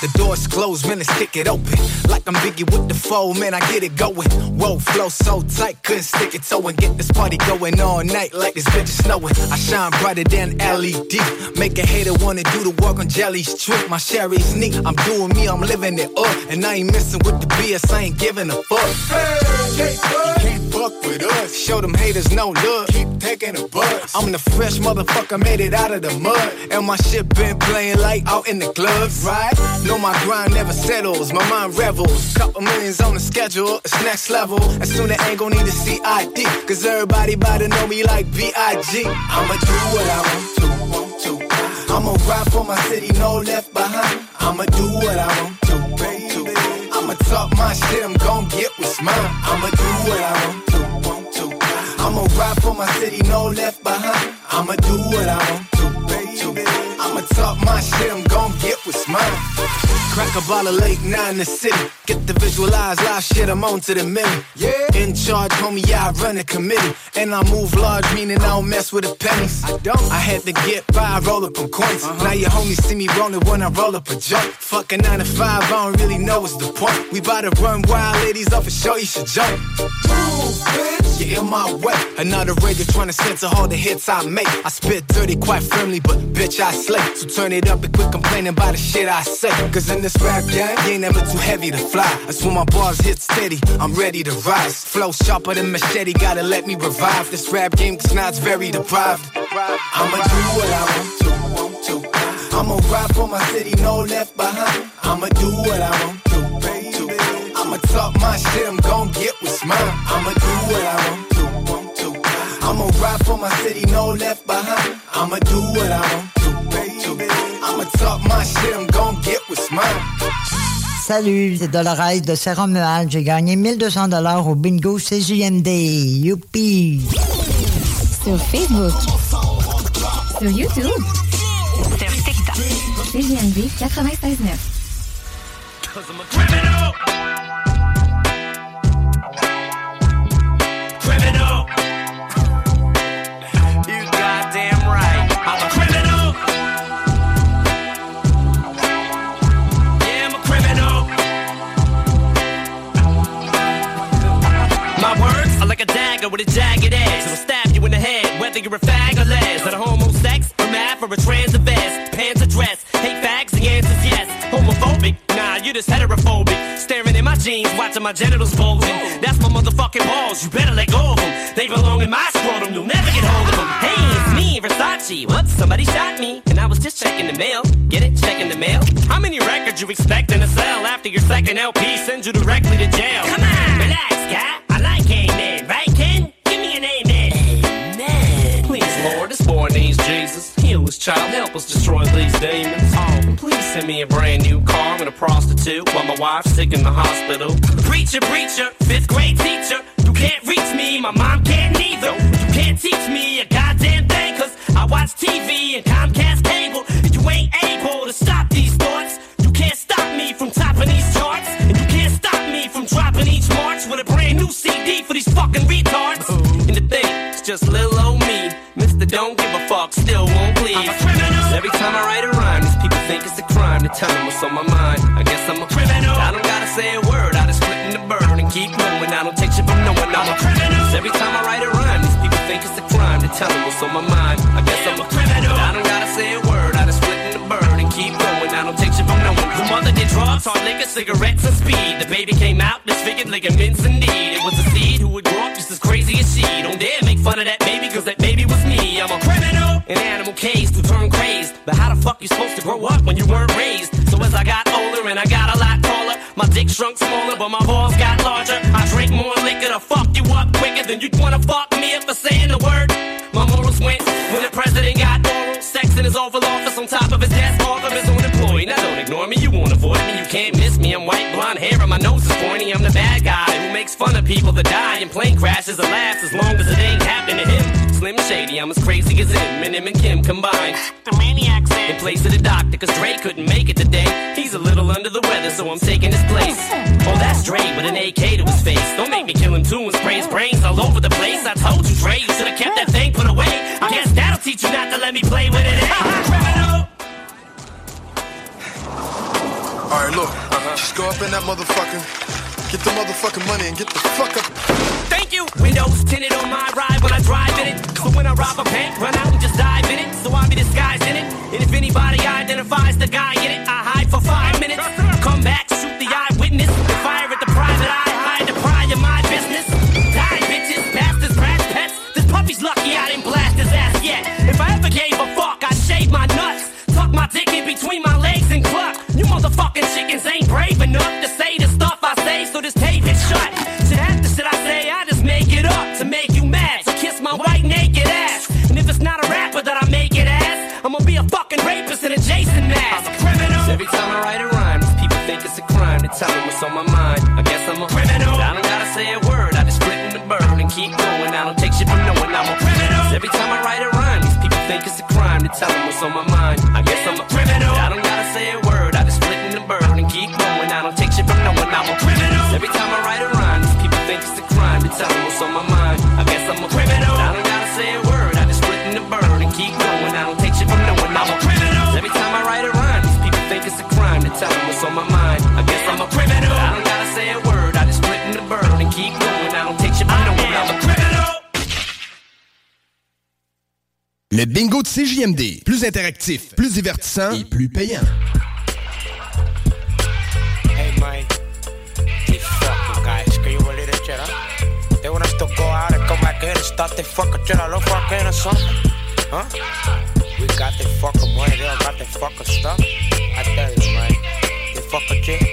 The door's closed, man, let's kick it open. Like I'm Biggie with the foe, man, I get it going. Whoa, flow so tight, couldn't stick it toe and get this party going all night like this bitch is snowing. I shine brighter than LED. Make a hater wanna do the work on Jelly's trick. My Sherry's neat, I'm doing me, I'm living it up. And I ain't missing with the BS, I ain't giving a fuck. Hey, can't fuck. fuck with us. Show them haters no love. Keep taking a bus. I'm the fresh motherfucker, made it out of the mud. And my shit been playing like out in the clubs, right? Know my grind never settles. My mind revels. Couple millions on the schedule. It's next level. As soon as I ain't gon' need to see ID. Cause everybody bout to know me like B.I.G. I'ma do what I want to. I'ma ride for my city, no left behind. I'ma do what I want to, baby. I'ma talk my shit, I'm gon' get what's mine. I'ma do what I want to, want to. I'ma ride for my city, no left behind. I'ma do what I want to, baby. I'ma talk my shit, I'm gon' get what's mine. Crack a bottle late, 9 to city. Get the visualize, live shit, I'm on to the minute. Yeah. In charge, homie, yeah, I run a committee. And I move large, meaning I don't mess with the pennies. I don't. I had to get by, roll up on coins. Now your homies see me rolling when I roll up a joint. Fuck a 9 to 5, I don't really know what's the point. We bout to run wild, ladies, off a show, you should jump. Move, bitch. You're in my way. Another radio trying to censor all the hits I make. I spit dirty quite firmly, but bitch, I slay. So turn it up and quit complaining about the shit I say. Cause in this rap game, you ain't never too heavy to fly. That's when my bars hit steady, I'm ready to rise. Flow sharper than machete, gotta let me revive this rap game, cause now it's very deprived. I'ma do what I want to, want to. I'ma ride for my city, no left behind. I'ma do what I want to, baby. I'ma talk my shit, I'm gon' get what's mine. I'ma do what I want to, want to. I'ma ride for my city, no left behind. I'ma do what I want to. Salut, c'est Dolores de Saint-Romuald. J'ai gagné 1200$ au bingo CJMD. Youpi! Sur Facebook. Sur YouTube. Sur TikTok. CJMD 96.9. With a jagged edge, it'll stab you in the head, whether you're a fag or les, or a homosex, a math, or a trans event, pants or dress, hate facts, the answer's yes, homophobic, nah, you just heterophobic, staring in my jeans, watching my genitals bulging, that's my motherfucking balls, you better let go of them, they belong in my scrotum, you'll never get hold of them, hey, it's me, Versace, whoops, somebody shot me, and I was just checking the mail, get it, checking the mail, how many records you expecting to sell after your second LP sends you directly to jail, come on, relax, guy, I like Amen, right? Boy needs Jesus, heal his child, help us destroy these demons. Oh, please send me a brand new car and a prostitute while my wife's sick in the hospital. Preacher, preacher, fifth grade teacher, you can't reach me, my mom can't neither. You can't teach me a goddamn thing, cause I watch TV and Comcast cable. And you ain't able to stop these thoughts. You can't stop me from topping these charts. And you can't stop me from dropping each March with a brand new CD for these fucking retards. And the thing, it's just little old me. Don't give a fuck, still won't please. I'm a criminal. Every time I write a rhyme, these people think it's a crime to tell them what's on my mind. I guess I'm a criminal. I don't gotta say a word, I just flip in the bird and keep moving. I don't take shit from no one. I'm a criminal. Every time I write a rhyme, these people think it's a crime to tell them what's on my mind. I guess I'm a criminal. I don't gotta say a word, I just flip in the bird and keep going. I don't take shit from no one. Her mother did drugs, hard liquor, cigarettes, and speed. The baby came out disfigured like a mince indeed. It was a seed who would grow up just as crazy as she. Don't dare make fun of that baby, cause that baby was me. I'm a criminal, an animal case to turn crazed. But how the fuck you supposed to grow up when you weren't raised? So as I got older and I got a lot taller, my dick shrunk smaller but my balls got larger. I drink more liquor to fuck you up quicker than you'd wanna fuck me if I saying the word. My morals went when the president got oral sex in his Oval Office on top of his desk, off of his own employee. Now don't ignore me, you won't avoid me, you can't miss me. I'm white, blonde hair and my nose is pointy. I'm the bad guy who makes fun of people that die in plane crashes and laughs as long as it ain't happened to him. Slim Shady, I'm as crazy as him and Kim combined. The maniac's in place of the doctor, cause Dre couldn't make it today. He's a little under the weather, so I'm taking his place. Oh, that's Dre with an AK to his face. Don't make me kill him too and spray his brains all over the place. I told you, Dre, you should've kept that thing put away. I guess that'll teach you not to let me play with it. Criminal! Alright, look, just go up in that motherfucker. Get the motherfucking money and get the fuck up. Thank you. Windows tinted on my ride when I drive in it. So when I rob a bank, run out and just dive in it. So I be disguised in it. And if anybody identifies the guy in it, I hide for 5 minutes. Come back, shoot the eyewitness. Fire at the private eye, hide the pride in my business. Die, bitches. is that? The shit I say, I just make it up to make you mad, to kiss my white naked ass. And if it's not a rapper that I make it as, I'm gonna be a fucking rapist and a Jason ass. I'm a criminal. Every time I write a rhyme, these people think it's a crime. They tell them what's on my mind. I guess I'm a criminal. I don't gotta say a word, I just flip in the bird and keep going. I don't take shit from no one, I'm a criminal. Every time I write a rhyme, these people think it's a crime. They tell them what's on my mind. I guess I'm a criminal. I don't gotta say a word, I just flip in the bird and keep going. I don't take shit from no one, I'm a criminal. Every time I write a rhyme, these people think it's a crime. They tell them what's on my mind. I guess I'm a criminal. I don't gotta say a word, I just flip in the bird and keep going. I don't take shit from no one, I'm a criminal. Every time I write a rhyme, these people think it's a crime. They tell them what's on my mind. I guess I'm a criminal. I don't gotta say a word, I just flip in the bird and keep going. I don't take shit from no one, I'm a criminal. Le bingo de CJMD, plus interactif, plus divertissant et plus payant. Hey Mike, these fucking guys, can you believe that shit, huh? They want us to go out and come back in and start the fucking shit all over again or something, huh? We got the fucking money, they don't got the fucking stuff. I tell you, Mike, the fucking shit.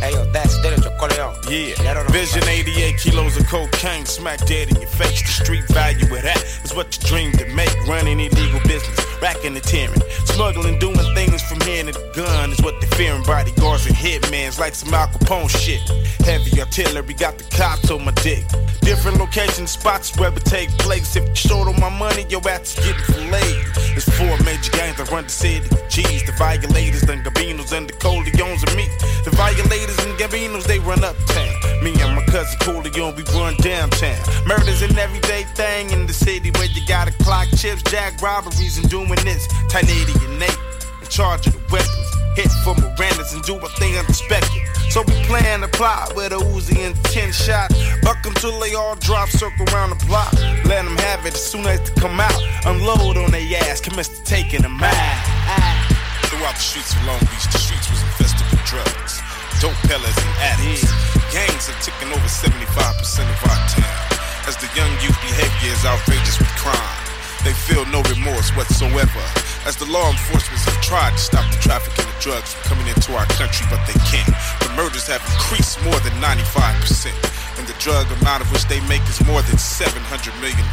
Hey, yo, that's Dillinger, Corleone. Yeah, Vision 88 kilos of cocaine smack dead in your face. The street value of that is what you dreamed to make. Running illegal business, racking and tearing, smuggling, doing things from here to the gun is what they fearing. Bodyguards and hitmans like some Al Capone shit. Heavy artillery got the cops on my dick. Different location spots where it take place. If you short on my money, your ass is getting filleted. There's four major gangs that run the city. Cheese, the violators, the Gabinos, and the Coleones and me. The violators and Gambinos, they run uptown. Me and my cousin Coolio, we run downtown. Murders an everyday thing in the city where you gotta clock chips, jack robberies, and doing this. Tiny and Nate in charge of the weapons. Hit for Miranda's and do a thing unexpected. So we plan to plot with a Uzi and 10 shots. Buck them till they all drop, circle around the block. Let them have it as soon as they come out. Unload on their ass, commence to taking them out. Throughout the streets of Long Beach, the streets was infested with drugs. Dope pellets and addicts. Gangs have taken over 75% of our town. As the young youth behavior is outrageous with crime, they feel no remorse whatsoever. As the law enforcement have tried to stop the trafficking of drugs from coming into our country, but they can't. The murders have increased more than 95%, and the drug amount of which they make is more than $700 million.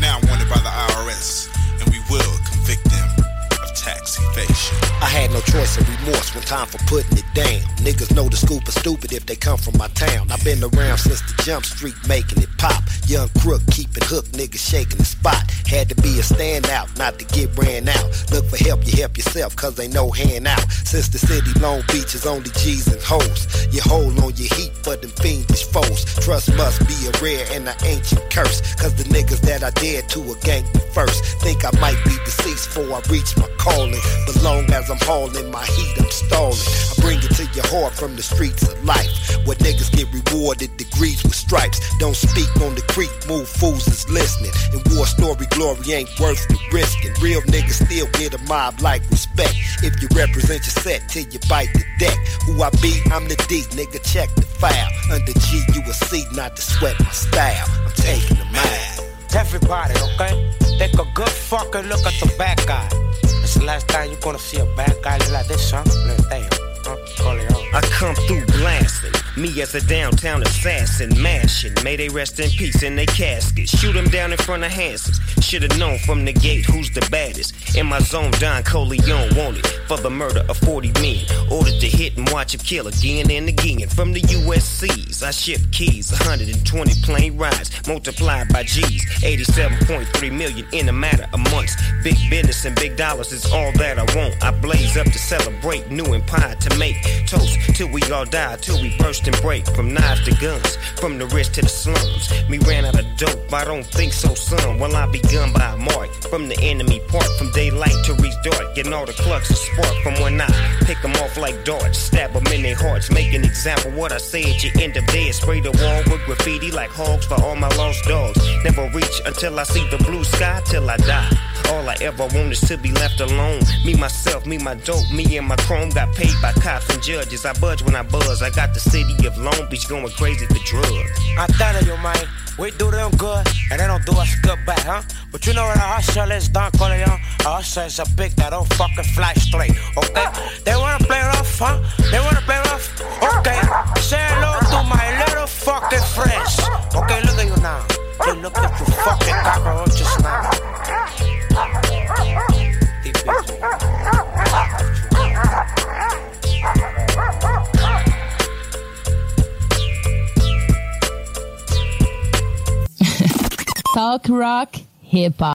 Now wanted by the IRS, and we will convict them. Tax evasion. I had no choice in remorse when time for putting it down. Niggas know the scoop is stupid if they come from my town. I've been around since the jump street, making it pop. Young crook, keep it hooked, niggas shaking the spot. Had to be a standout, not to get ran out. Look for help, you help yourself, cause ain't no hand out. Since the city Long Beach is only G's and hoes, you hold on your heat for them fiendish foes. Trust must be a rare and an ancient curse, cause the niggas that I dared to a gang me first. Think I might be deceased before I reach my calling, but long as I'm hauling my heat, I'm stalling. I bring it to your heart from the streets of life, where niggas get rewarded degrees with stripes. Don't speak on the creek, move fools is listening. And war story glory ain't worth the risking. Real niggas still get a mob like respect. If you represent your set till you bite the deck. Who I be, I'm the D, nigga check the file. Under G, you a C, not to sweat my style. I'm taking them out. Everybody, okay? Take a good fucking look at the bad guy. It's the last time you gonna see a bad guy like this, huh? I come through blasting. Me as a downtown assassin, mashing. May they rest in peace in they casket. Shoot them down in front of Hanson's. Should've known from the gate who's the baddest. In my zone, Don Corleone wanted for the murder of 40 men. Ordered to hit and watch him kill again and again. From the USC's, I ship keys. 120 plane rides, multiplied by G's. 87.3 million in a matter of months. Big business and big dollars is all that I want. I blaze up to celebrate, new empire to make. Toast till we all die, till we burst and break. From knives to guns, from the rich to the slums. Me ran out of dope, I don't think so, son. Well, I be gunned by a mark from the enemy part. From daylight to reach dark, getting all the clucks a spark. From when I pick them off like darts, stab them in their hearts. Make an example what I say at your end of day. Spray the wall with graffiti like hogs for all my lost dogs. Never reach until I see the blue sky, till I die. All I ever want is to be left alone. Me, myself, me, my dope, me and my chrome. Got paid by cops and judges, I budge when I buzz. I got the city of Long Beach going crazy for drugs. I tell you, man, we do them good, and they don't do us good back, huh? But you know what a hustler is, Don Corleone? A hustler is a pig that don't fucking fly straight, okay? They wanna play rough, huh? They wanna play rough, okay? Say hello to my little fucking friend. Talk rock, hip hop.